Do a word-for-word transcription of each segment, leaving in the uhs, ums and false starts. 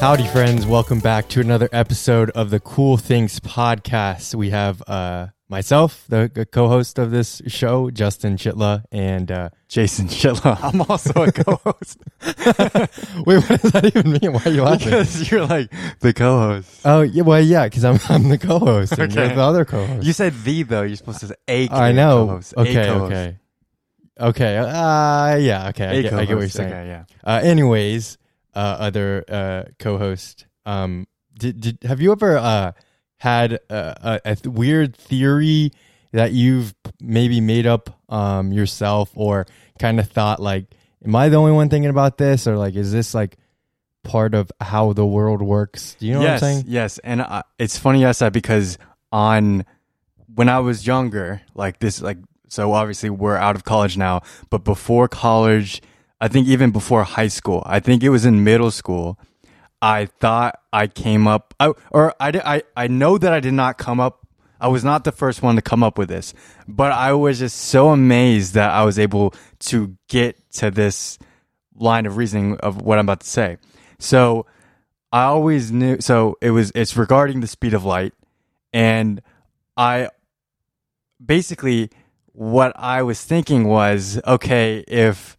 Howdy, friends. Welcome back to another episode of the Cool Things Podcast. We have uh, myself, the co-host of this show, Justin Chitla, and uh, Jason Chitla. I'm also a co-host. Wait, what does that even mean? Why are you laughing? Because you're like the co-host. Oh, yeah, well, yeah, because I'm I'm the co-host. Okay. And you're the other co-host. You said the, though. You're supposed to say a co-host. I know. Co-host, okay, co-host. okay. Okay, uh, yeah, okay. I get, I get what you're saying. Okay, yeah. Uh, anyways... Uh, other uh, co-host. Um, did, did have you ever uh, had a, a, a weird theory that you've maybe made up um, yourself, or kind of thought like, "Am I the only one thinking about this?" Or like, "Is this like part of how the world works?" Do you know yes, what I'm saying? Yes, and I, it's funny you ask that because on when I was younger, like this, like so obviously we're out of college now, but before college. I think even before high school, I think it was in middle school, I thought I came up, I, or I, I, I know that I did not come up, I was not the first one to come up with this, but I was just so amazed that I was able to get to this line of reasoning of what I'm about to say. So I always knew, so it was, it's regarding the speed of light, and I basically, what I was thinking was, okay, if...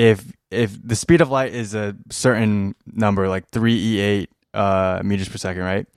If if the speed of light is a certain number, like three e eight uh, meters per second, right?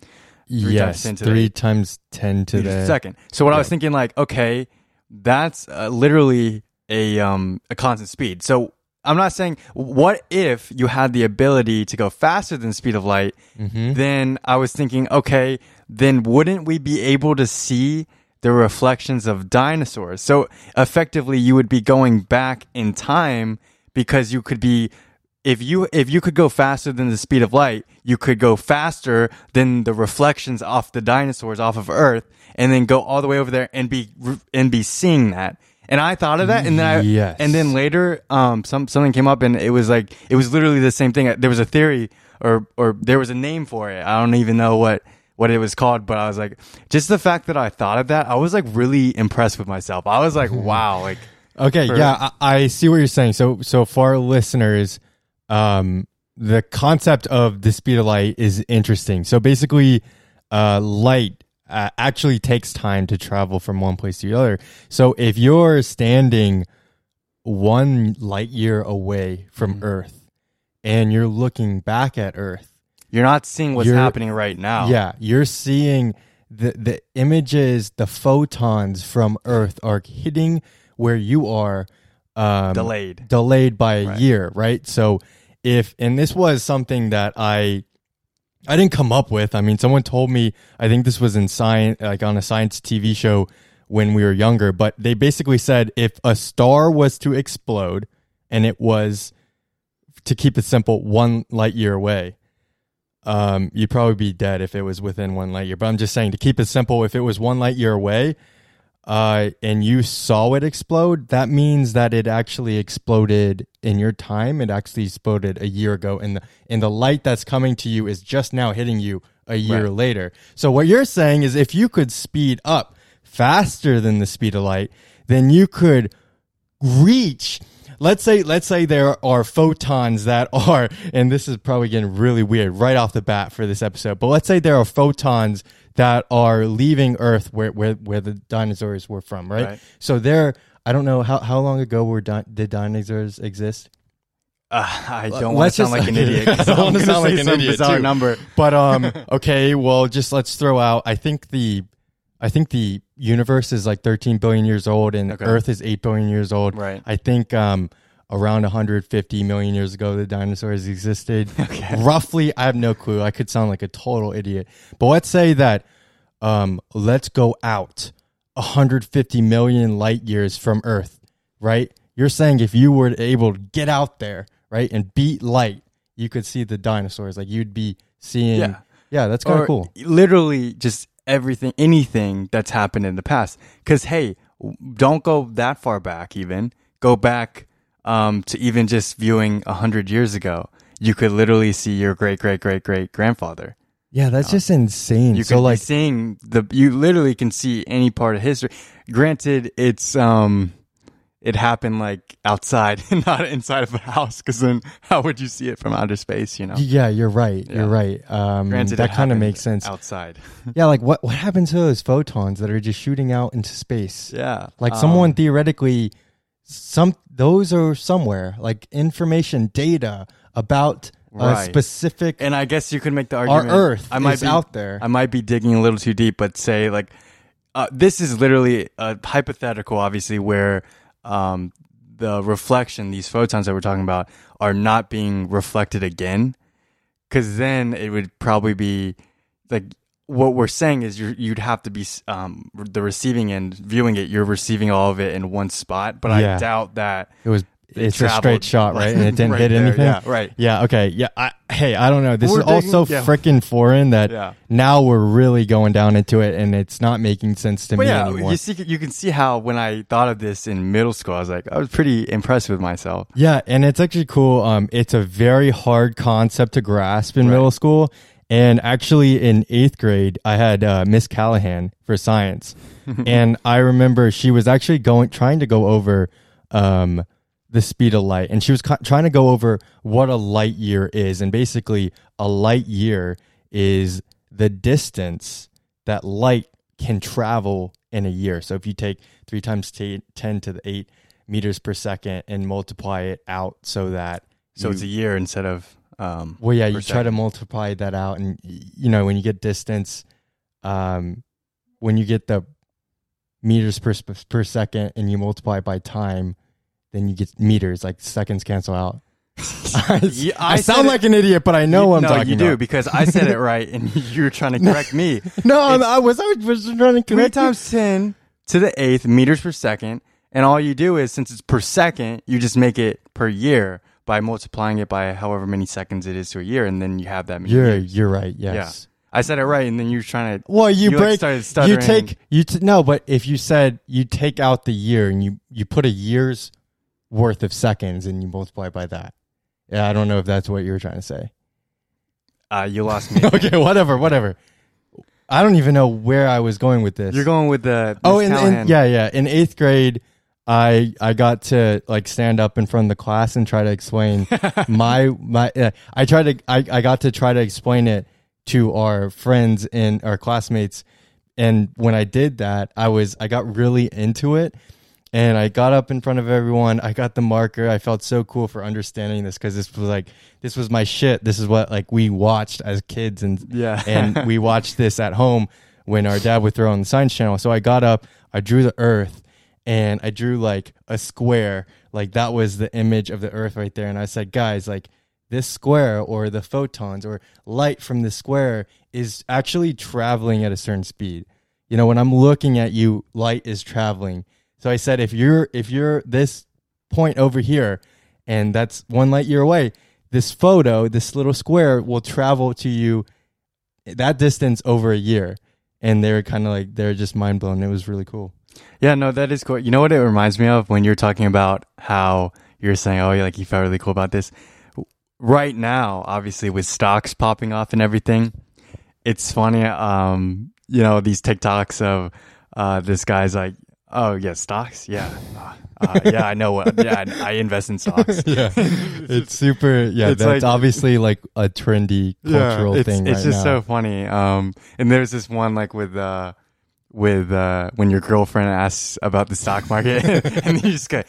Three yes, times three the, times ten to the second. So what yeah. I was thinking, like, okay, that's uh, literally a um a constant speed. So I'm not saying what if you had the ability to go faster than the speed of light? Mm-hmm. Then I was thinking, okay, then wouldn't we be able to see the reflections of dinosaurs? So effectively, you would be going back in time. Because you could be, if you if you could go faster than the speed of light, you could go faster than the reflections off the dinosaurs off of Earth, and then go all the way over there and be and be seeing that. And I thought of that, and then I, yes. and then later, um, some something came up, and it was like it was literally the same thing. There was a theory, or or there was a name for it. I don't even know what. what it was called, but I was like, just the fact that I thought of that, I was like really impressed with myself. I was like, wow, like. Okay, for, yeah, I, I see what you're saying. So, so for our listeners, um, the concept of the speed of light is interesting. So basically, uh, light uh, actually takes time to travel from one place to the other. So if you're standing one light year away from mm-hmm. Earth and you're looking back at Earth, you're not seeing what's happening right now. Yeah, you're seeing the the images, the photons from Earth are hitting where you are um, delayed delayed by a right. year, right? So if, and this was something that I I didn't come up with. I mean, someone told me, I think this was in science, like on a science T V show when we were younger, but they basically said if a star was to explode and it was, to keep it simple, one light year away, um, you'd probably be dead if it was within one light year. But I'm just saying, to keep it simple, if it was one light year away, Uh, and you saw it explode, that means that it actually exploded in your time. It actually exploded a year ago, and the and the light that's coming to you is just now hitting you a year right. later. So what you're saying is, if you could speed up faster than the speed of light, then you could reach. Let's say let's say there are photons that are, and this is probably getting really weird right off the bat for this episode, but let's say there are photons that are leaving Earth where where, where the dinosaurs were from, right? right. So there, I don't know, how, how long ago were di- did dinosaurs exist? Uh, I don't want to sound like an idiot. I don't want to sound like an idiot, bizarre number. But, um, okay, well, just let's throw out, I think the... I think the universe is like thirteen billion years old, and okay. Earth is eight billion years old. Right. I think um, around one hundred fifty million years ago, the dinosaurs existed. Okay. Roughly, I have no clue. I could sound like a total idiot. But let's say that, um, let's go out one hundred fifty million light years from Earth, right? You're saying if you were able to get out there, right, and beat light, you could see the dinosaurs. Like, you'd be seeing... Yeah, yeah that's kind of cool. Literally just... everything, anything that's happened in the past. Because, hey, don't go that far back even. Go back um, to even just viewing one hundred years ago. You could literally see your great-great-great-great-grandfather. Yeah, that's um, just insane. You so could like, be seeing the, you literally can see any part of history. Granted, it's um, it happened like outside and not inside of a house, because then how would you see it from outer space, you know? Yeah, you're right. Yeah. You're right. Um, Granted, that kind of makes sense. Outside. Yeah, like what, what happened to those photons that are just shooting out into space? Yeah. Like um, someone theoretically, some those are somewhere, like information, data about... Right. A specific, and I guess you can make the argument. Our Earth I might is be, out there. I might be digging a little too deep, but say like uh, this is literally a hypothetical, obviously, where um, the reflection, these photons that we're talking about, are not being reflected again, because then it would probably be like what we're saying is you're, you'd have to be um, the receiving end viewing it. You're receiving all of it in one spot, but yeah. I doubt that it was. It it's traveled, a straight shot, right? And it didn't right hit there, anything? Yeah, right. Yeah, okay. Yeah. I, hey, I don't know. This we're is digging, also yeah. freaking foreign that yeah. now we're really going down into it and it's not making sense to but me yeah, anymore. You, see, you can see how when I thought of this in middle school, I was like, I was pretty impressed with myself. Yeah, and it's actually cool. Um, it's a very hard concept to grasp in right. middle school. And actually in eighth grade, I had uh, Miss Callahan for science. And I remember she was actually going trying to go over... Um, the speed of light. And she was co- trying to go over what a light year is. And basically, a light year is the distance that light can travel in a year. So if you take three times t- ten to the eight meters per second and multiply it out so that... So you, it's a year instead of... Um, well, yeah, you second. Try to multiply that out. And, you know, when you get distance, um, when you get the meters per, per second and you multiply it by time... Then you get meters, like seconds cancel out. I, yeah, I, I sound it, like an idiot, but I know you, what I'm no, talking about. No, you do, about. Because I said it right, and you're trying to correct me. no, it's I was I was trying to correct you. Three times ten to the eighth meters per second, and all you do is, since it's per second, you just make it per year by multiplying it by however many seconds it is to a year, and then you have that many You're, years. You're right, yes. Yeah. I said it right, and then you were trying to. Well, you, you break. Like started stuttering. You take you t- no, but if you said you take out the year and you you put a year's worth of seconds and you multiply by that. Yeah, I don't know if that's what you were trying to say. Uh, you lost me. Okay, whatever, whatever. I don't even know where I was going with this. You're going with the oh, in, in, yeah, yeah. In eighth grade, I I got to like stand up in front of the class and try to explain my my. Uh, I tried to I, I got to try to explain it to our friends and our classmates, and when I did that, I was I got really into it. And I got up in front of everyone. I got the marker. I felt so cool for understanding this because this was like this was my shit. This is what like we watched as kids, and yeah, and we watched this at home when our dad would throw on the science channel. So I got up, I drew the Earth, and I drew like a square. Like that was the image of the Earth right there. And I said, guys, like this square or the photons or light from the square is actually traveling at a certain speed. You know, when I'm looking at you, light is traveling. So I said, if you're if you're this point over here, and that's one light year away, this photo, this little square, will travel to you that distance over a year. And they were kind of like, they're just mind blown. It was really cool. Yeah, no, that is cool. You know what it reminds me of when you're talking about how you're saying, oh, like you felt really cool about this. Right now, obviously, with stocks popping off and everything, it's funny. Um, you know, these TikToks of uh, this guy's like. Oh, yeah, stocks? Yeah. Uh, yeah, I know. What, yeah, I, I invest in stocks. Yeah. It's super, yeah, it's that's like, obviously like a trendy cultural yeah, it's, thing it's right just now. So funny. Um, and there's this one like with, uh, with uh, when your girlfriend asks about the stock market and you just go,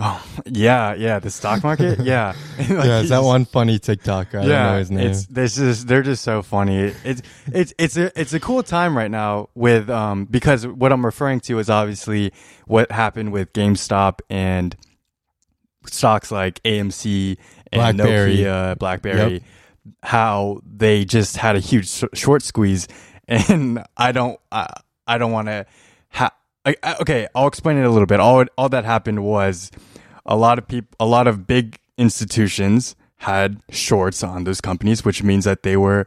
oh, yeah, yeah, the stock market? Yeah. Like, yeah, is that just, one funny TikTok? I yeah, don't know his name. It's, there's just, they're just so funny. It's it's it's a, it's a cool time right now with um because what I'm referring to is obviously what happened with GameStop and stocks like A M C and Blackberry. Nokia, Blackberry, yep. How they just had a huge sh- short squeeze. And I don't I, I don't want to... Ha- I, I, okay, I'll explain it a little bit. All all that happened was a lot of people, a lot of big institutions had shorts on those companies, which means that they were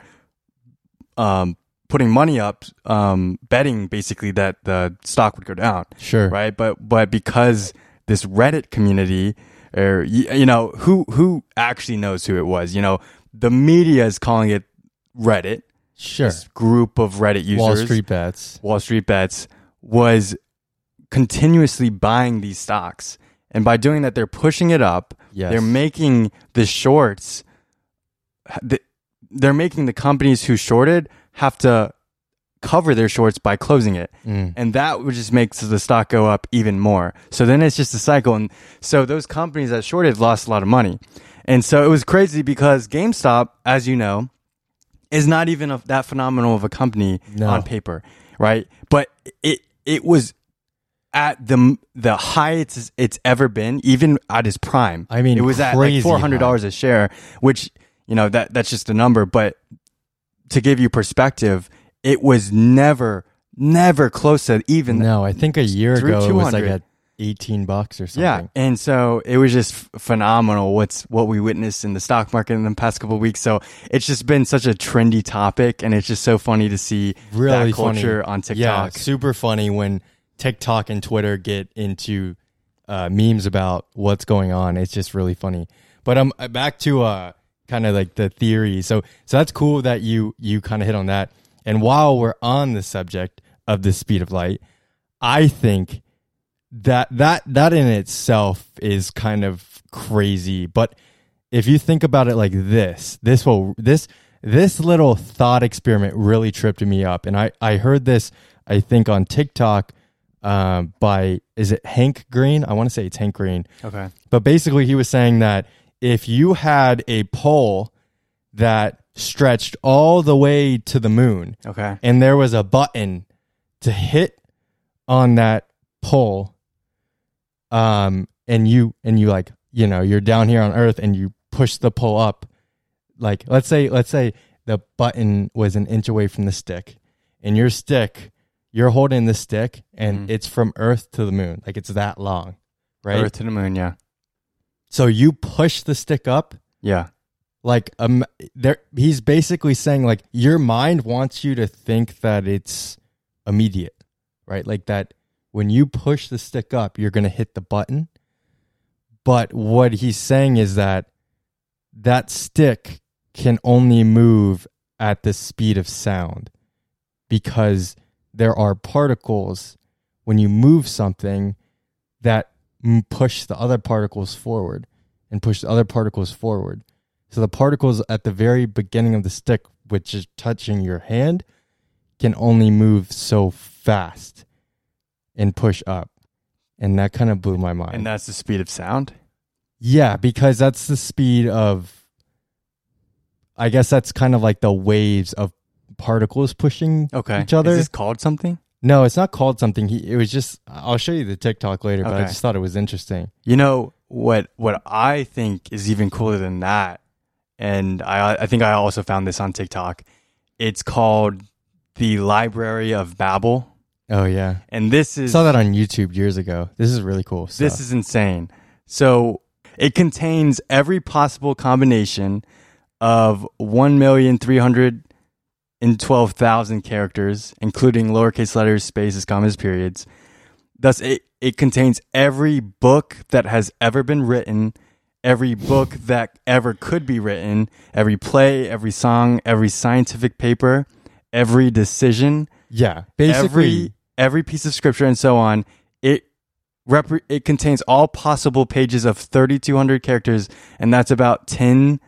um, putting money up, um, betting basically that the stock would go down. Sure, right? But but because this Reddit community, or you, you know, who who actually knows who it was? You know, the media is calling it Reddit. Sure, this group of Reddit users, Wall Street Bets, Wall Street Bets. Was continuously buying these stocks And by doing that, they're pushing it up. Yes. They're making the shorts. They're making the companies who shorted have to cover their shorts by closing it. Mm. And that just makes the stock go up even more. So then it's just a cycle. And so those companies that shorted lost a lot of money. And so it was crazy because GameStop, as you know, is not even a, that phenomenal of a company no. on paper, right? But it it was at the the highest it's ever been, even at its prime. I mean, it was at like four hundred dollars a share, which, you know, that that's just the number. But to give you perspective, it was never, never close to even. No, I think a year ago it was like at eighteen bucks or something. Yeah, and so it was just phenomenal what's what we witnessed in the stock market in the past couple of weeks. So it's just been such a trendy topic, and it's just so funny to see really that culture funny. On TikTok. Yeah, super funny when TikTok and Twitter get into uh, memes about what's going on. It's just really funny. But I'm um, back to uh, kind of like the theory. So so that's cool that you you kind of hit on that. And while we're on the subject of the speed of light, I think that that that in itself is kind of crazy. But if you think about it like this, this will this this little thought experiment really tripped me up. And I, I heard this, I think, on TikTok um, by, is it Hank Green? I want to say it's Hank Green. Okay. But basically he was saying that if you had a pole that stretched all the way to the moon. Okay. And there was a button to hit on that pole. Um, and you, and you like, you know, you're down here on Earth and you push the pole up. Like, let's say, let's say the button was an inch away from the stick, and your stick, you're holding the stick and mm. it's from Earth to the moon. Like it's that long, right? Earth to the moon. Yeah. So you push the stick up. Yeah. Like um, there, he's basically saying like your mind wants you to think that it's immediate, right? Like that when you push the stick up, you're gonna hit the button. But what he's saying is that that stick can only move at the speed of sound because there are particles when you move something that push the other particles forward and push the other particles forward. So the particles at the very beginning of the stick, which is touching your hand, can only move so fast and push up. And that kind of blew my mind. And that's the speed of sound? Yeah, because that's the speed of, I guess that's kind of like the waves of particles pushing okay. each other. Is this called something? No, it's not called something. He, it was just, I'll show you the TikTok later, okay. but I just thought it was interesting. You know, what what I think is even cooler than that, and I, I think I also found this on TikTok. It's called the Library of Babel. Oh, yeah. And this is... I saw that on YouTube years ago. This is really cool stuff. This is insane. So it contains every possible combination of one million three hundred twelve thousand characters, including lowercase letters, spaces, commas, periods. Thus, it, it contains every book that has ever been written, every book that ever could be written, every play, every song, every scientific paper, every decision, yeah, basically every, every piece of scripture and so on. It rep- it contains all possible pages of thirty-two hundred characters, and that's about ten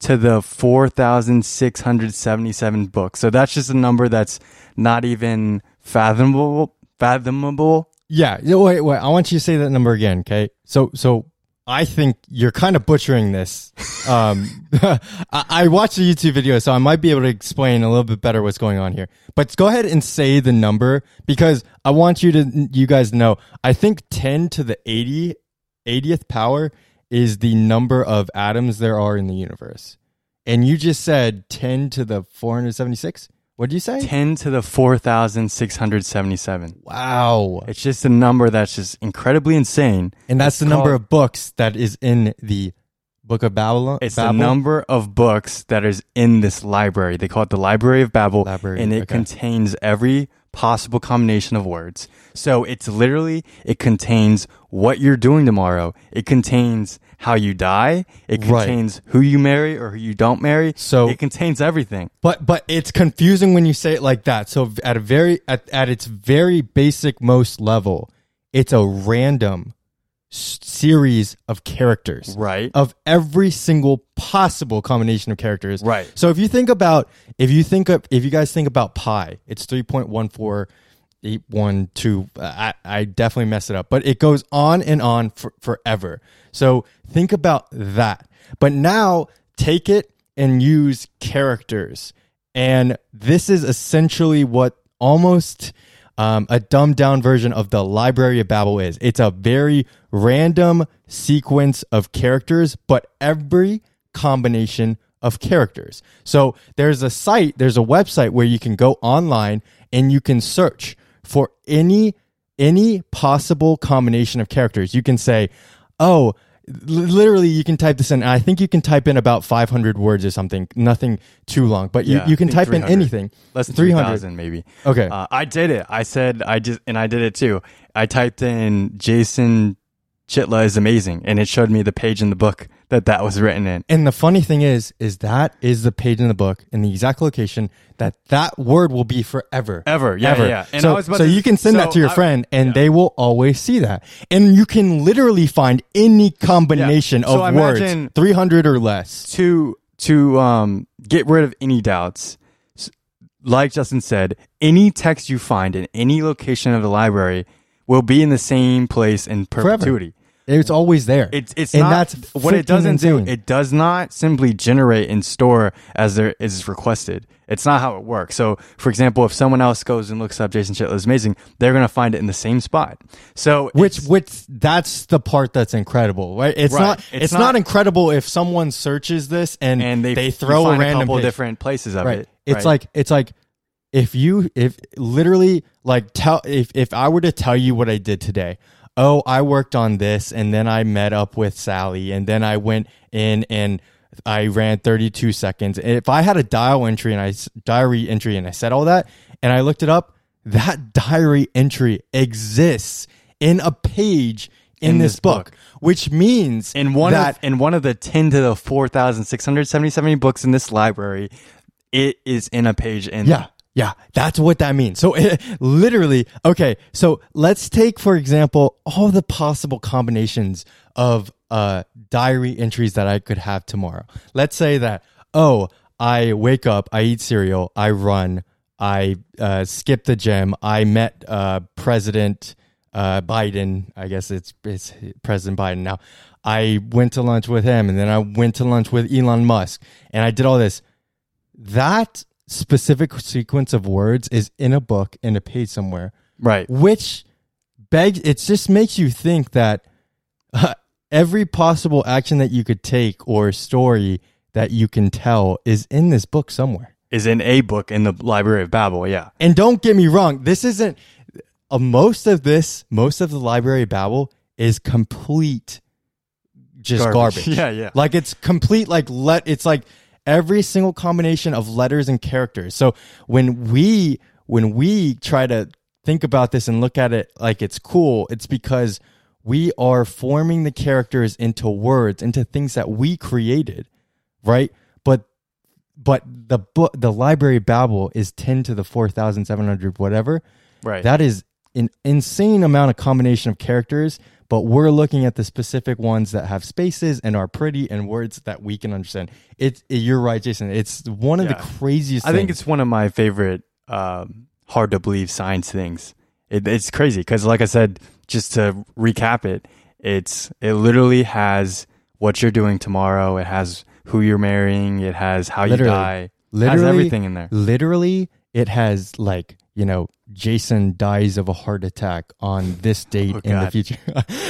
to the four thousand six hundred seventy-seven books. So that's just a number that's not even fathomable. Fathomable. Yeah. Wait, wait. I want you to say that number again. Okay. So, so. I think you're kind of butchering this. Um, I, I watched a YouTube video, so I might be able to explain a little bit better what's going on here. But go ahead and say the number because I want you to, you guys know. I think ten to the eightieth power is the number of atoms there are in the universe. And you just said ten to the four hundred seventy-six. What did you say? ten to the four thousand six hundred seventy-seven. Wow. It's just a number that's just incredibly insane. And that's it's the called, number of books that is in the Book of Babylon. It's Babel? The number of books that is in this library. They call it the Library of Babel. Library, and it okay. contains every possible combination of words. So it's literally, it contains what you're doing tomorrow. It contains how you die. It contains right. who you marry or who you don't marry. So it contains everything. But but it's confusing when you say it like that. So at a very at, at its very basic most level, it's a random series of characters, right? Of every single possible combination of characters, right? So if you think about, if you think of, if you guys think about pi, it's three point one four eight one two. Uh, I, I definitely messed it up, but it goes on and on for, forever. So think about that. But now take it and use characters. And this is essentially what almost um, a dumbed down version of the Library of Babel is. It's a very random sequence of characters, but every combination of characters. So there's a site, there's a website where you can go online and you can search for any any possible combination of characters. You can say, oh, literally you can type this in. I think you can type in about five hundred words or something, nothing too long, but you, yeah, you can type in anything. Less than three hundred maybe. Okay. Uh, I did it. I said, I just, and I did it too. I typed in Jason Chitla is amazing, and it showed me the page in the book that that was written in. And the funny thing is, is that is the page in the book in the exact location that that word will be forever. Ever, yeah, ever. yeah. yeah. And so so to, you can send so that to your I, friend, and yeah. they will always see that. And you can literally find any combination yeah. so of words, three hundred or less. To, to um, get rid of any doubts, like Justin said, any text you find in any location of the library will be in the same place in perpetuity. Forever. It's always there. It's it's and not that's what it doesn't do. It does not simply generate and store as there is requested. It's not how it works. So, for example, if someone else goes and looks up Jason Chitla is amazing, they're going to find it in the same spot. So, which which that's the part that's incredible, right? It's right. not it's, it's not, not incredible if someone searches this and, and they, they throw a random a couple different places of right. it. It's right. like it's like if you if literally like tell if if I were to tell you what I did today. Oh, I worked on this, and then I met up with Sally, and then I went in and I ran thirty-two seconds. And if I had a dial entry and I diary entry and I said all that, and I looked it up, that diary entry exists in a page in, in this, this book, book, which means in one that of, in one of the ten to the four thousand six hundred seventy-seven books in this library, it is in a page in yeah. Yeah, that's what that means. So it, literally, okay, so let's take, for example, all the possible combinations of uh, diary entries that I could have tomorrow. Let's say that, oh, I wake up, I eat cereal, I run, I uh, skip the gym, I met uh, President uh, Biden, I guess it's, it's President Biden now. I went to lunch with him, and then I went to lunch with Elon Musk, and I did all this. That specific sequence of words is in a book, in a page somewhere, right? Which begs, it just makes you think that uh, every possible action that you could take or story that you can tell is in this book somewhere, is in a book in the Library of Babel. Yeah. And don't get me wrong, this isn't a, most of this most of the Library of Babel is complete just garbage, garbage. yeah yeah like it's complete like let it's like every single combination of letters and characters. So when we when we try to think about this and look at it like it's cool, it's because we are forming the characters into words, into things that we created, right? But but the book, the Library of Babel is ten to the four thousand seven hundred whatever. Right. That is an insane amount of combination of characters. But we're looking at the specific ones that have spaces and are pretty and words that we can understand. It's, you're right, Jason. It's one of yeah. the craziest I things. I think it's one of my favorite um, hard-to-believe science things. It, it's crazy because, like I said, just to recap it, it's it literally has what you're doing tomorrow. It has who you're marrying. It has how literally, you die. It has everything in there. Literally, it has, like, you know, Jason dies of a heart attack on this date oh, in God. the future.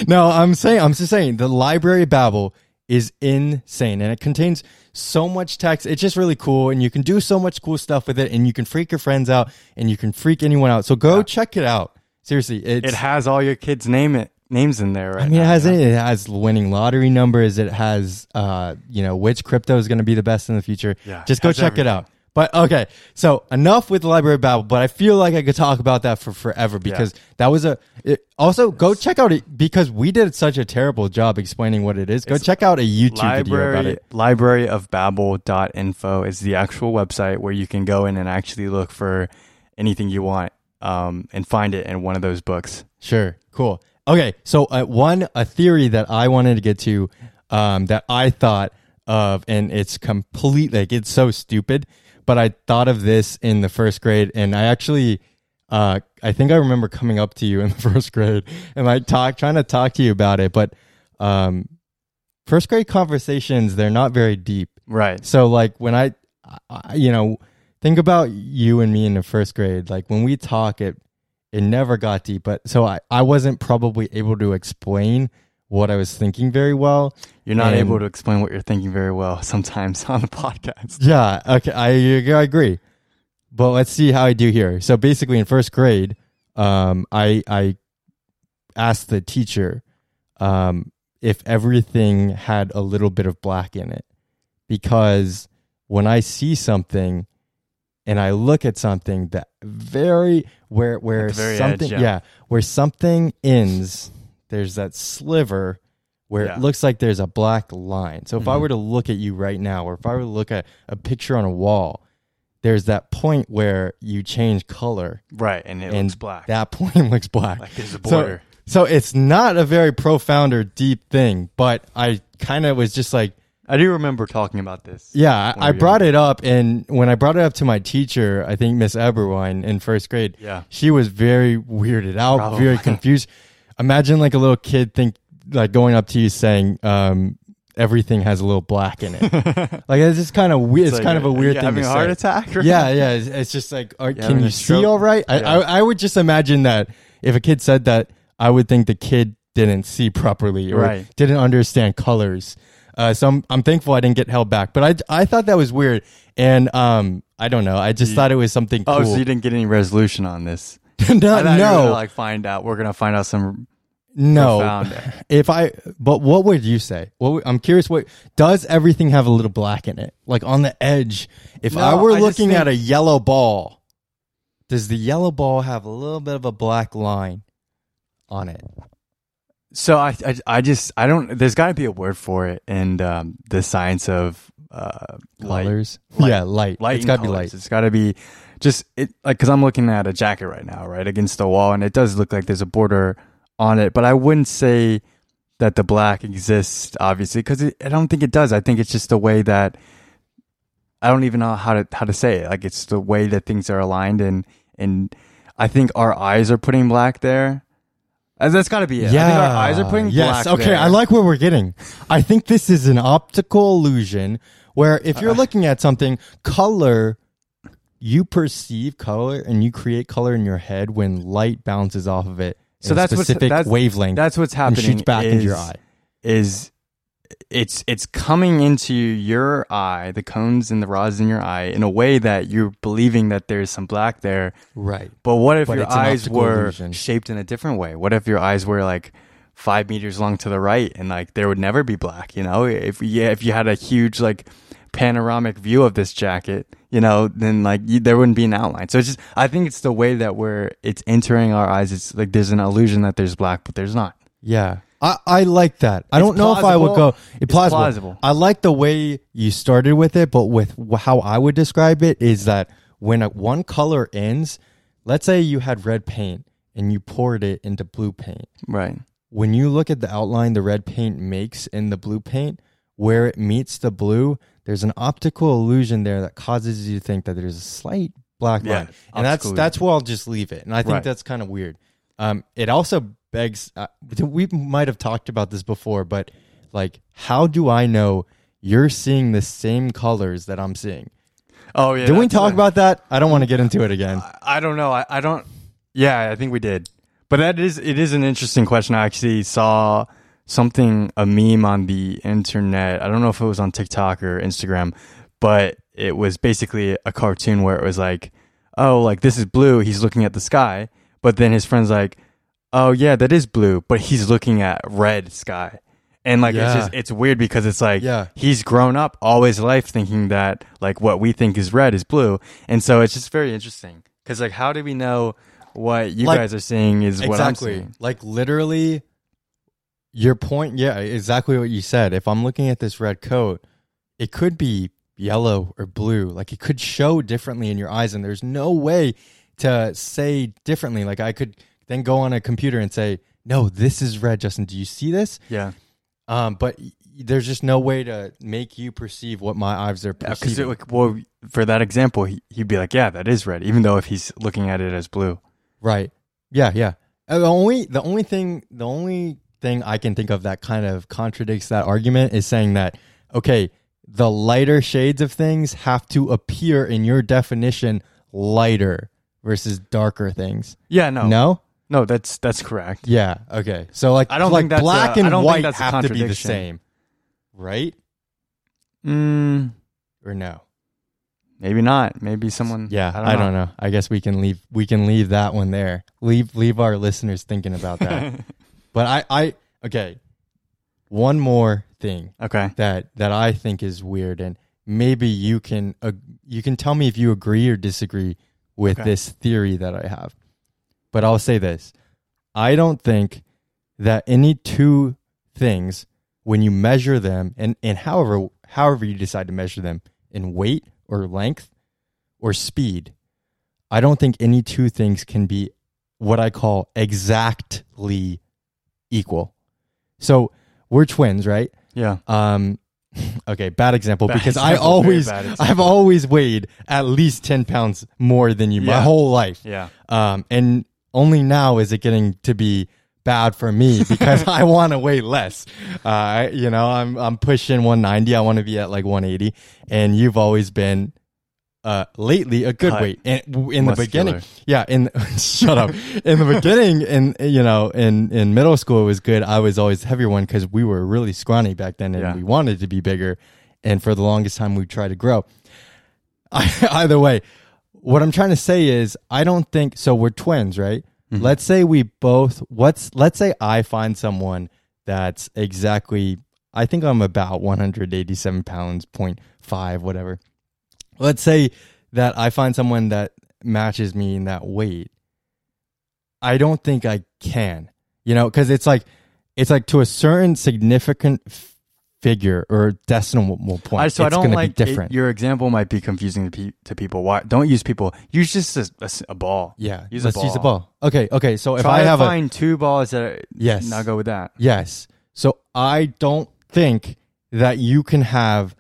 No, I'm saying, I'm just saying the Library of Babel is insane, and it contains so much text. It's just really cool, and you can do so much cool stuff with it, and you can freak your friends out, and you can freak anyone out. So go yeah. check it out. Seriously. It's, it has all your kids' name it, names in there, right? I mean, now, it has yeah. it has winning lottery numbers. It has, uh, you know, which crypto is going to be the best in the future. Yeah, just go check everything. it out. But okay, so enough with the Library of Babel, but I feel like I could talk about that for forever because yeah. that was a... It, also, go it's, check out it because we did such a terrible job explaining what it is. Go check out a YouTube library, video about it. library of babel dot info is the actual website where you can go in and actually look for anything you want um, and find it in one of those books. Sure, cool. Okay, so uh, one, a theory that I wanted to get to um, that I thought of, and it's complete, like, it's so stupid, but I thought of this in the first grade, and I actually, uh, I think I remember coming up to you in the first grade and like talk, trying to talk to you about it, but um, first grade conversations, they're not very deep. Right. So like when I, I, you know, think about you and me in the first grade, like when we talk, it, it never got deep, but so I, I wasn't probably able to explain what I was thinking very well. You're not and, able to explain what you're thinking very well sometimes on the podcast. Yeah, okay, I, I agree. But let's see how I do here. So basically in first grade, um, I, I asked the teacher um, if everything had a little bit of black in it. Because when I see something and I look at something that very, where where very something, edge, yeah. yeah, where something ends, there's that sliver where yeah. it looks like there's a black line. So if mm-hmm. I were to look at you right now, or if I were to look at a picture on a wall, there's that point where you change color. Right, and it and looks black. That point looks black. Like there's a border. So, so it's not a very profound or deep thing, but I kind of was just like, I do remember talking about this. Yeah, I brought it up, and when I brought it up to my teacher, I think Miss Eberwine in first grade, yeah. she was very weirded out, Probably. very confused. Imagine like a little kid think like going up to you saying, um, everything has a little black in it. Like it's just kind of weird. It's, it's like kind a, of a weird thing to say. Having a heart attack? Right? Yeah, yeah. It's, it's just like, are, can you see all right? I, yeah. I I would just imagine that if a kid said that, I would think the kid didn't see properly or right. didn't understand colors. Uh, so I'm, I'm thankful I didn't get held back, but I, I thought that was weird, and um I don't know. I just you, thought it was something. Oh, cool. So you didn't get any resolution on this? no, no. You were gonna, like find out. We're gonna find out some. No, if I. But what would you say? What I'm curious. What does everything have a little black in it? Like on the edge. If no, I were I looking think, at a yellow ball, does the yellow ball have a little bit of a black line on it? So I, I, I just, I don't, there's got to be a word for it in um, the science of uh, light. Colors. Light, yeah, light. light it's got to be light. It's got to be just, it, like, because I'm looking at a jacket right now, right, against the wall, and it does look like there's a border on it, but I wouldn't say that the black exists, obviously, because I don't think it does. I think it's just the way that, I don't even know how to how to say it. Like, it's the way that things are aligned, and and I think our eyes are putting black there. That's got to be it. Yeah. I think our eyes are putting yes. black okay, there. I like where we're getting. I think this is an optical illusion where if you're uh, looking at something, color, you perceive color and you create color in your head when light bounces off of it in so that's a specific that's, wavelength. That's what's happening. And shoots back is, into your eye. Is it's it's coming into your eye, the cones and the rods in your eye, in a way that you're believing that there's some black there. Right. But what if but your eyes were illusion. shaped in a different way? What if your eyes were like five meters long to the right, and like there would never be black? You know, if yeah, if you had a huge like panoramic view of this jacket, you know, then like you, there wouldn't be an outline. So it's just, I think it's the way that we're it's entering our eyes. It's like there's an illusion that there's black, but there's not. Yeah. I, I like that. I it's don't know plausible. if I would go. It it's plausible. plausible. I like the way you started with it, but with how I would describe it is that when a, one color ends, let's say you had red paint and you poured it into blue paint. Right. When you look at the outline the red paint makes in the blue paint, where it meets the blue, there's an optical illusion there that causes you to think that there's a slight black yeah, line. And that's, that's where I'll just leave it. And I think right. that's kind of weird. Um, it also begs, uh, we might have talked about this before, but like, how do I know you're seeing the same colors that I'm seeing? Oh, yeah. Did we talk about that? I don't want to get into it again. I, I don't know. I, I don't, yeah, I think we did. But that is, it is an interesting question. I actually saw something, a meme on the internet. I don't know if it was on TikTok or Instagram, but it was basically a cartoon where it was like, oh, like this is blue. He's looking at the sky. But then his friend's like, oh, yeah, that is blue, but he's looking at red sky. And like, yeah. it's just, it's weird because it's like, yeah. he's grown up all his life thinking that like what we think is red is blue. And so it's just very interesting because like, how do we know what you like, guys are seeing is exactly. what I'm seeing? Like literally your point. Yeah, exactly what you said. If I'm looking at this red coat, it could be yellow or blue. Like it could show differently in your eyes and there's no way to say differently. Like I could then go on a computer and say no, this is red, Justin. Do you see this? Yeah. Um, but there's just no way to make you perceive what my eyes are perceiving. Yeah, like, well, for that example, he, he'd be like, yeah, that is red, even though if he's looking at it as blue. Right. Yeah, yeah. And the only the only thing the only thing I can think of that kind of contradicts that argument is saying that, okay, the lighter shades of things have to appear in your definition lighter versus darker things. Yeah, no. No? No, that's that's correct. Yeah, okay. So like, I don't like think that's black a, and I don't white think that's have to be the same. Right? Mm. Or no? Maybe not. Maybe someone. Yeah, I don't, I don't know. know. I guess we can leave. We can leave that one there. Leave leave our listeners thinking about that. But I, I okay. One more thing. Okay. That that I think is weird, and maybe you can uh, you can tell me if you agree or disagree with okay. this theory that I have. But I'll say this: I don't think that any two things, when you measure them, and and however however you decide to measure them in weight, or length, or speed, I don't think any two things can be what I call exactly equal. So we're twins, right? Yeah. Um, okay, bad example, bad because example, I always, I've always weighed at least ten pounds more than you yeah. my whole life. Yeah. Um, and only now is it getting to be bad for me because I want to weigh less. Uh, you know, I'm I'm pushing one ninety. I want to be at like one eighty. And you've always been uh, lately a good Cut. weight. And in Muscular. the beginning, yeah. In shut up. In the beginning, in you know, in in middle school it was good. I was always a heavier one because we were really scrawny back then, and yeah. we wanted to be bigger. And for the longest time, we tried to grow. I, either way, what I'm trying to say is I don't think so. We're twins, right? Let's say we both, what's, let's say I find someone that's exactly, I think I'm about one hundred eighty-seven pounds, point five, whatever. Let's say that I find someone that matches me in that weight. I don't think I can, you know, because it's like, it's like to a certain significant f- figure or decimal point. I, so it's I don't like, be different. It, your example might be confusing to, pe- to people. Why don't use people? Use just a, a, a ball. Yeah. Use let's a ball. use a ball. Okay. Okay. So Try if I have to find a, two balls that are, yes, now go with that. Yes. So I don't think that you can have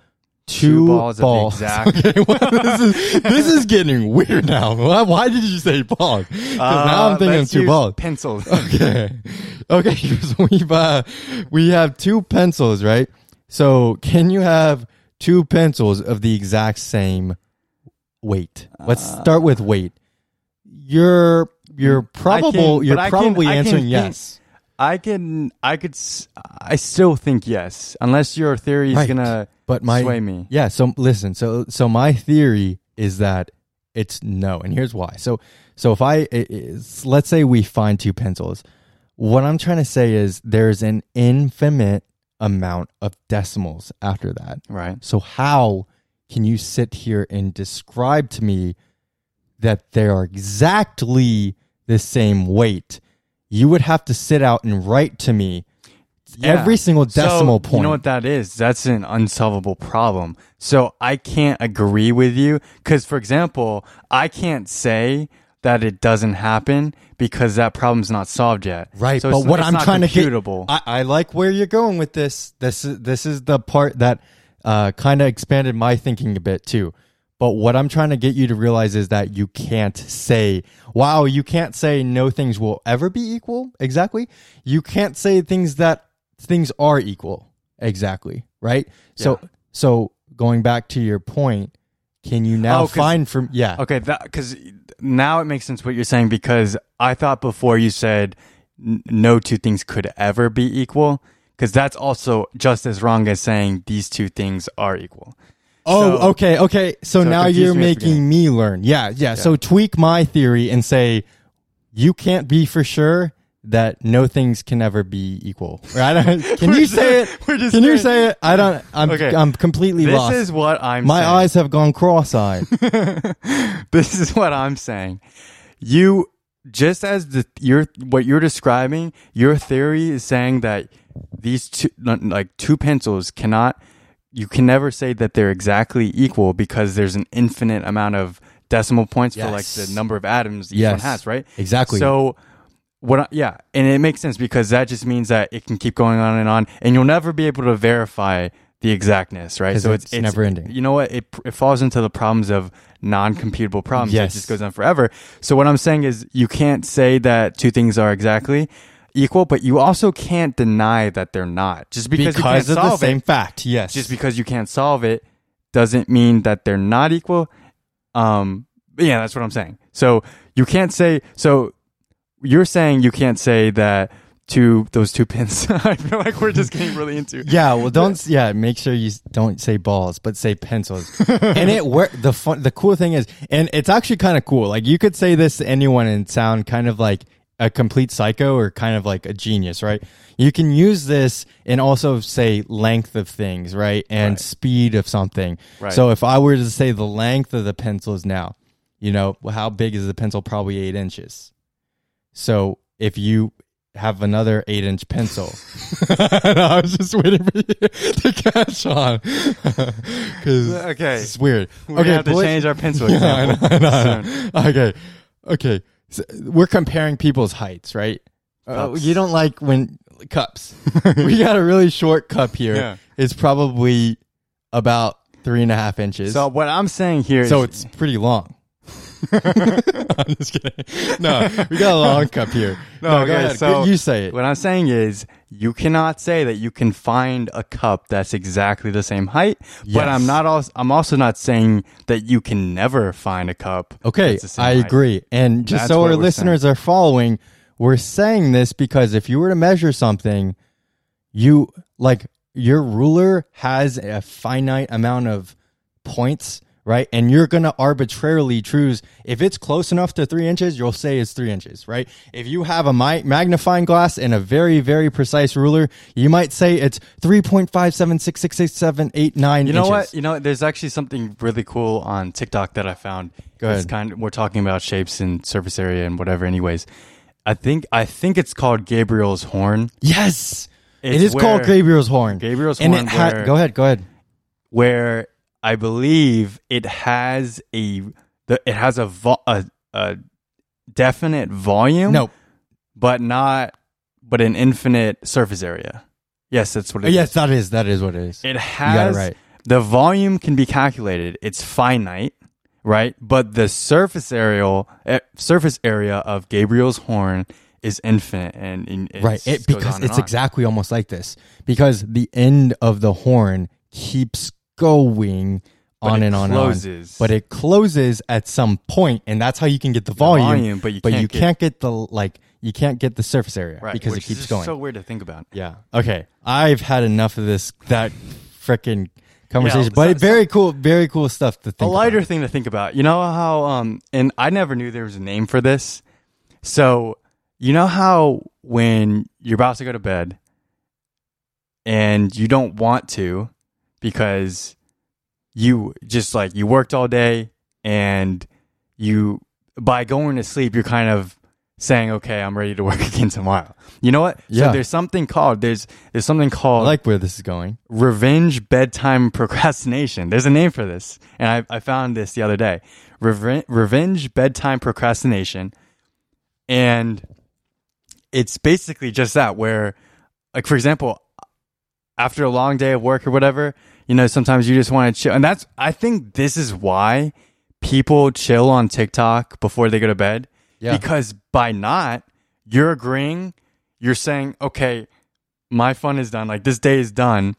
two, two balls. balls. Of exact. Okay, well, this is, this is getting weird now. Why, why did you say balls? Because uh, now I'm thinking of two balls. Pencils. Okay. Okay. So we've, uh, we have two pencils, right? So can you have two pencils of the exact same weight? Let's start with weight. You're you're probable can, you're probably can, answering I can, yes. I can I could I still think yes, unless your theory is right. gonna but my, sway me. Yeah. So listen. So so my theory is that it's no, and here's why. So so if I is, let's say we find two pencils, what I'm trying to say is there's an infinite amount of decimals after that, right? So how can you sit here and describe to me that they are exactly the same weight? You would have to sit out and write to me yeah. every single decimal so, point. You know what that is? That's an unsolvable problem. So I can't agree with you because, for example, I can't say that it doesn't happen because that problem's not solved yet. Right. So but it's, what it's I'm trying computable. to get, I, I like where you're going with this. This is, this is the part that uh, kind of expanded my thinking a bit too. But what I'm trying to get you to realize is that you can't say, wow, you can't say no things will ever be equal. Exactly. You can't say things that things are equal. Exactly. Right. Yeah. So, so going back to your point, can you now oh, find from, yeah. Okay. That, cause now it makes sense what you're saying, because I thought before you said n- no two things could ever be equal, because that's also just as wrong as saying these two things are equal. Oh, so, okay, okay. So, so now you're making me learn. Yeah, yeah, yeah. So tweak my theory and say you can't be for sure that no things can ever be equal. Right? Can you say it? Can saying, you say it? I don't. I'm. Okay. I'm completely this lost. This is what I'm. My saying. My eyes have gone cross-eyed. This is what I'm saying. You just as the your what you're describing, your theory is saying that these two like two pencils cannot. You can never say that they're exactly equal because there's an infinite amount of decimal points yes. for like the number of atoms each yes. one has. Right? Exactly. So. What I, yeah, and it makes sense because that just means that it can keep going on and on, and you'll never be able to verify the exactness, right? So it's, it's, it's never ending. You know what? It it falls into the problems of non-computable problems. Yes. It just goes on forever. So what I'm saying is you can't say that two things are exactly equal, but you also can't deny that they're not. Just because, because you can't of solve the same it, fact, yes. Just because you can't solve it doesn't mean that they're not equal. Um, yeah, that's what I'm saying. So you can't say... so. You're saying you can't say that two those two pins. I feel like we're just getting really into. Yeah, well, don't. Yeah, make sure you don't say balls, but say pencils. And it work. The fun, the cool thing is, and it's actually kind of cool. Like you could say this to anyone and sound kind of like a complete psycho or kind of like a genius, right? You can use this and also say length of things, right, and right. speed of something. Right. So if I were to say the length of the pencils now, you know, how big is the pencil? Probably eight inches. So if you have another eight-inch pencil, I was just waiting for you to catch on because okay. it's weird. We're okay, gonna have boys, to change our pencil example. Yeah, I know, I know, I know. Okay, okay. So we're comparing people's heights, right? Uh, you don't like when cups. We got a really short cup here. Yeah. It's probably about three and a half inches. So what I'm saying here, so is, it's pretty long. I'm just kidding. No, we got a long cup here. No, no go guys, ahead. So you say it. What I'm saying is you cannot say that you can find a cup that's exactly the same height. Yes. But I'm not. Also, I'm also not saying that you can never find a cup. Okay, that's the same I agree. Height. And just that's so our listeners saying. Are following, we're saying this because if you were to measure something, you like your ruler has a finite amount of points. Right, and you're gonna arbitrarily choose if it's close enough to three inches. You'll say it's three inches, right? If you have a mi- magnifying glass and a very, very precise ruler, you might say it's three point five seven six six six seven eight nine. You know inches. What? You know, there's actually something really cool on TikTok that I found. Go ahead. It's kind of, we're talking about shapes and surface area and whatever. Anyways, I think I think it's called Gabriel's Horn. Yes, it's it is where, called Gabriel's Horn. Gabriel's and Horn. It ha- where, go ahead. Go ahead. Where. I believe it has a the it has a, vo, a a definite volume. No, but not but an infinite surface area. Yes, that's what it oh, is. Yes, that is that is what it is. It has you got it right. The volume can be calculated. It's finite, right? But the surface area surface area of Gabriel's Horn is infinite, and, and it's right it, because it's exactly almost like this because the end of the horn keeps going on and on and on, but it closes at some point, and that's how you can get the volume. The volume but you, but can't, you get, can't get the like you can't get the surface area right, because which it keeps is going. It's so weird to think about. Yeah. Okay. I've had enough of this that freaking conversation, yeah, but so, very so, cool, very cool stuff to think. A lighter about. Thing to think about. You know how um, and I never knew there was a name for this. So you know how when you're about to go to bed and you don't want to. Because you just like you worked all day and you by going to sleep, you're kind of saying, okay, I'm ready to work again tomorrow. You know what? Yeah. So there's something called there's there's something called I like where this is going. Revenge bedtime procrastination. There's a name for this. And I, I found this the other day. Reven- revenge bedtime procrastination. And it's basically just that where like, for example, after a long day of work or whatever, you know, sometimes you just want to chill. And that's, I think this is why people chill on TikTok before they go to bed. Yeah. Because by not, you're agreeing, you're saying, okay, my fun is done. Like this day is done.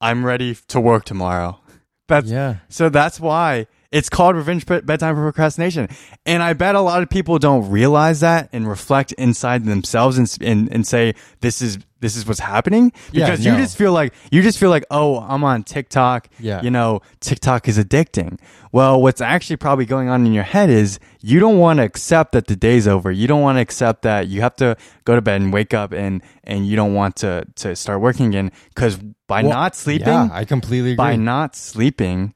I'm ready to work tomorrow. That's, yeah. So that's why it's called revenge bedtime procrastination. And I bet a lot of people don't realize that and reflect inside themselves and, and, and say, this is, This is what's happening because yeah, no. you just feel like you just feel like, oh, I'm on TikTok. Yeah. You know, TikTok is addicting. Well, what's actually probably going on in your head is you don't want to accept that the day's over. You don't want to accept that you have to go to bed and wake up and and you don't want to to start working again because by well, not sleeping, yeah, I completely agree. By not sleeping,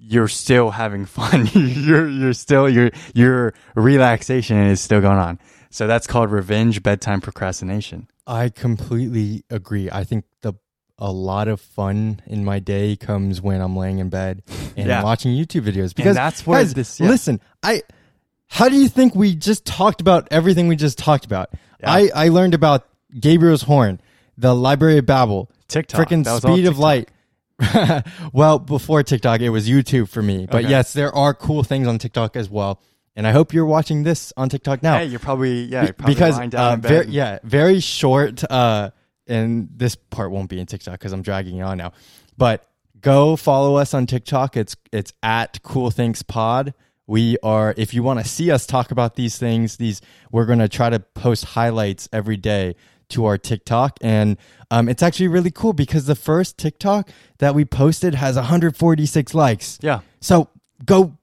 you're still having fun. you're you're still your your relaxation is still going on. So that's called revenge bedtime procrastination. I completely agree. I think the a lot of fun in my day comes when I'm laying in bed and yeah. watching YouTube videos. Because and that's where guys, this. Yeah. Listen, I how do you think we just talked about everything we just talked about? Yeah. I, I learned about Gabriel's Horn, the Library of Babel, TikTok, freaking Speed of Light. Well, before TikTok, it was YouTube for me. But okay. Yes, there are cool things on TikTok as well. And I hope you're watching this on TikTok now. Hey, you're probably, yeah, you're probably because, lying down uh, in bed. Very, yeah, very short. Uh, and this part won't be in TikTok because I'm dragging it on now. But go follow us on TikTok. It's it's at Cool Things Pod. We are, if you want to see us talk about these things, these we're going to try to post highlights every day to our TikTok. And um, it's actually really cool because the first TikTok that we posted has one hundred forty-six likes. Yeah. So go.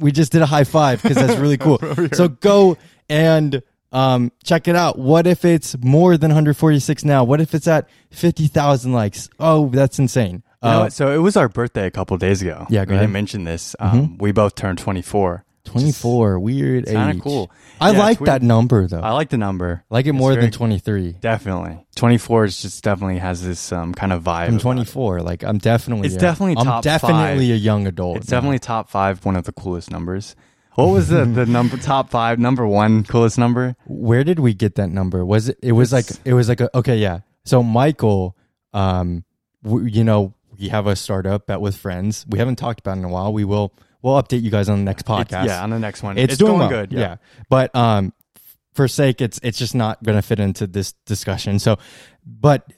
We just did a high five because that's really cool. So go and um, check it out. What if it's more than one hundred forty-six now? What if it's at fifty thousand likes? Oh, that's insane. You know uh, so it was our birthday a couple of days ago. Yeah, go we ahead. Didn't mention this. Um, mm-hmm. We both turned twenty-four. twenty-four, weird age. Kind of cool. I yeah, like that number though. I like the number. Like it it's more very, than twenty-three. Definitely. twenty-four is just definitely has this um, kind of vibe. I'm twenty-four. It. Like I'm definitely. It's a, definitely. I'm top definitely five. A young adult. It's now. Definitely top five. One of the coolest numbers. What was the, the number top five number one coolest number? Where did we get that number? Was it? It was it's, like it was like a, okay yeah. So Michael, um, w- you know, we have a startup Bet with Friends. We haven't talked about it in a while. We will. We'll update you guys on the next podcast. It's, yeah, on the next one. It's, it's doing, doing well. Good. Yeah. yeah. But um, for sake, it's it's just not going to fit into this discussion. So, but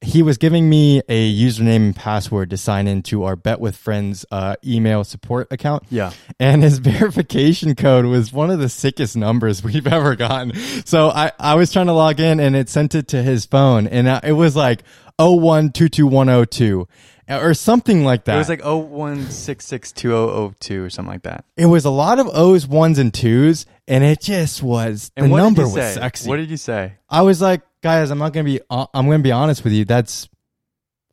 he was giving me a username and password to sign into our Bet with Friends uh, email support account. Yeah. And his verification code was one of the sickest numbers we've ever gotten. So I, I was trying to log in and it sent it to his phone. And I, it was like oh one two two one oh two. Or something like that. It was like oh one six six two oh oh two or something like that. It was a lot of O's, ones, and twos, and it just was. And the number was say? Sexy. What did you say? I was like, guys, I'm not gonna be. Uh, I'm gonna be honest with you. That's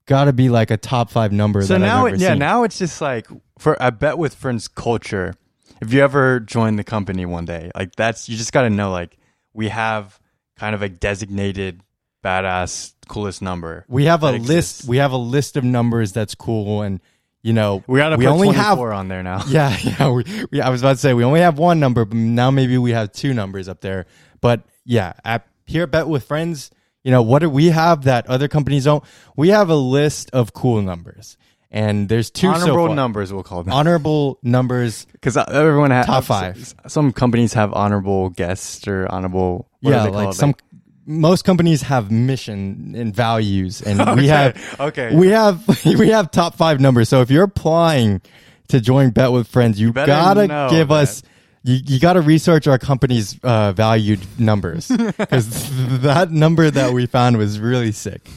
got to be like a top five number. So that now, I've ever it, yeah, seen. Now it's just like for I Bet with Friends culture. If you ever join the company one day, like that's you just got to know. Like we have kind of a designated. Badass, coolest number. We have a list. We have a list of numbers that's cool, and you know we gotta put twenty-four on there now. Yeah, yeah. We, we, I was about to say we only have one number, but now maybe we have two numbers up there. But yeah, at, here at Bet with Friends, you know what do we have that other companies don't? We have a list of cool numbers, and there's two honorable so far. Numbers. We'll call them honorable numbers because everyone has top five. Some companies have honorable guests or honorable. What yeah, are they like called? Some. Like, most companies have mission and values, and okay, we have okay. we have we have top five numbers. So if you're applying to join Bet with Friends, you Better gotta give that. Us you, you gotta research our company's uh, valued numbers because that number that we found was really sick.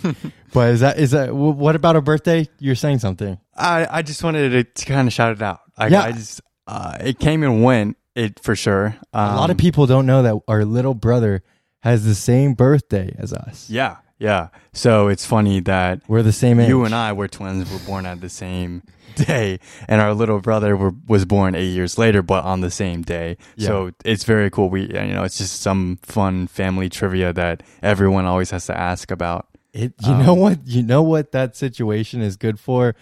But is that is that what about a birthday? You're saying something. I, I just wanted to, to kind of shout it out. I, yeah, I just uh, it came and went. It for sure. Um, a lot of people don't know that our little brother. Has the same birthday as us. Yeah, yeah. So it's funny that we're the same age. You and I were twins. We're born at the same day, and our little brother were, was born eight years later, but on the same day. Yeah. So it's very cool. We, you know, it's just some fun family trivia that everyone always has to ask about. It. You um, know what? You know what that situation is good for.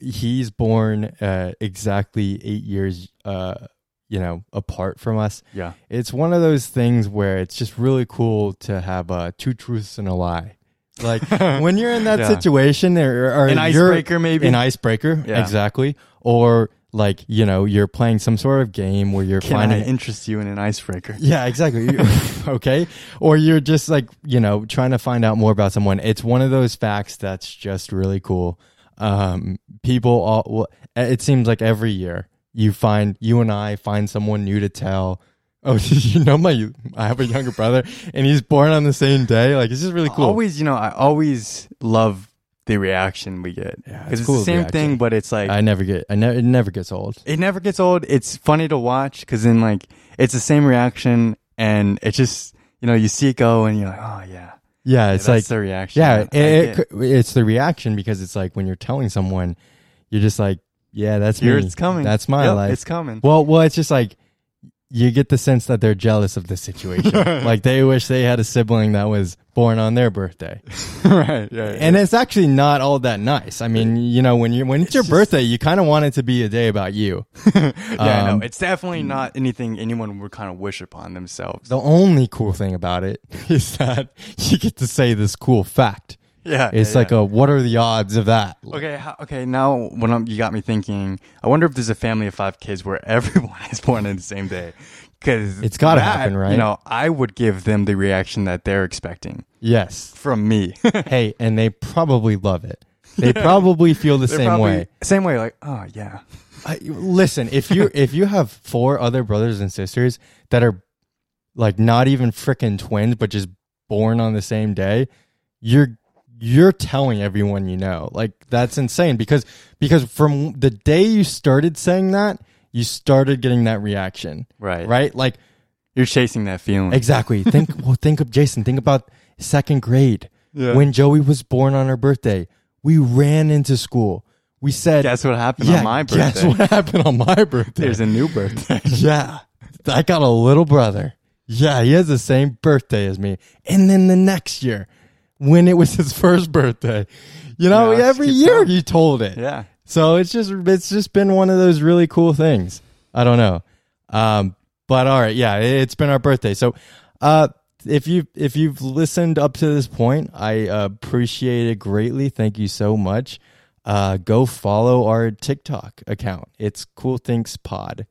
He's born uh, exactly eight years. Uh, you know, apart from us. Yeah. It's one of those things where it's just really cool to have uh, two truths and a lie. Like when you're in that yeah. situation or, or an icebreaker, maybe an icebreaker. Yeah. Exactly. Or like, you know, you're playing some sort of game where you're Can finding I interest you in an icebreaker. Yeah, exactly. Okay. Or you're just like, you know, trying to find out more about someone. It's one of those facts. That's just really cool. Um, people all, well, it seems like every year, You find you and I find someone new to tell. Oh, you know my I have a younger brother, and he's born on the same day. Like it's just really cool. Always, you know, I always love the reaction we get. Yeah, it's, it's cool the same reaction. Thing, but it's like I never get. I never. It never gets old. It never gets old. It's funny to watch because then like it's the same reaction, and it just you know you see it go, and you're like, oh yeah, yeah. It's yeah, that's like the reaction. Yeah, it, it, it, it's the reaction because it's like when you're telling someone, you're just like. Yeah, that's Here me. It's coming. That's my yep, life. It's coming. Well, well, it's just like you get the sense that they're jealous of the situation. Like they wish they had a sibling that was born on their birthday. Right. Yeah, yeah. And it's actually not all that nice. I mean, you know, when you when it's, it's your just... birthday, you kind of want it to be a day about you. Yeah, I um, know. It's definitely not anything anyone would kind of wish upon themselves. The only cool thing about it is that you get to say this cool fact. Yeah, it's yeah, like yeah. a what are the odds of that? Okay, how, okay. Now, when I'm, you got me thinking, I wonder if there's a family of five kids where everyone is born on the same day, because it's got to happen, right? You know, I would give them the reaction that they're expecting. Yes, from me. Hey, and they probably love it. They yeah. probably feel the they're same probably, way. Same way, like oh yeah. I, listen, if you if you have four other brothers and sisters that are like not even freaking twins, but just born on the same day, you're You're telling everyone you know. Like, that's insane. Because because from the day you started saying that, you started getting that reaction. Right. Right? Like, you're chasing that feeling. Exactly. Think, well, think of Jason. Think about second grade. Yeah. When Joey was born on her birthday, we ran into school. We said, guess what happened yeah, on my birthday? Guess what happened on my birthday? There's a new birthday. Yeah. I got a little brother. Yeah, he has the same birthday as me. And then the next year, when it was his first birthday, you know, yeah, every year he told it. Yeah. So it's just, it's just been one of those really cool things. I don't know. Um, but all right. Yeah. It's been our birthday. So, uh, if you, if you've listened up to this point, I appreciate it greatly. Thank you so much. Uh, go follow our TikTok account. It's Cool Things Pod.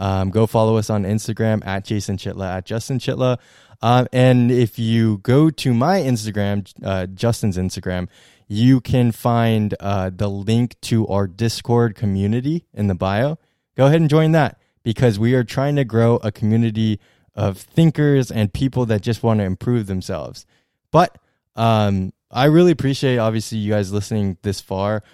Um, go follow us on Instagram at Jason Chitla, at Justin Chitla. Um, and if you go to my Instagram, uh, Justin's Instagram, you can find uh, the link to our Discord community in the bio. Go ahead and join that, because we are trying to grow a community of thinkers and people that just want to improve themselves. But um, I really appreciate, obviously, you guys listening this far.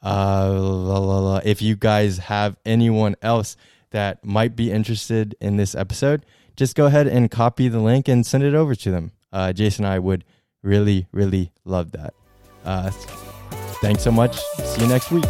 Uh, la, la, la. If you guys have anyone else that might be interested in this episode, just go ahead and copy the link and send it over to them. Uh, Jason and I would really, really love that. Uh, thanks so much. See you next week.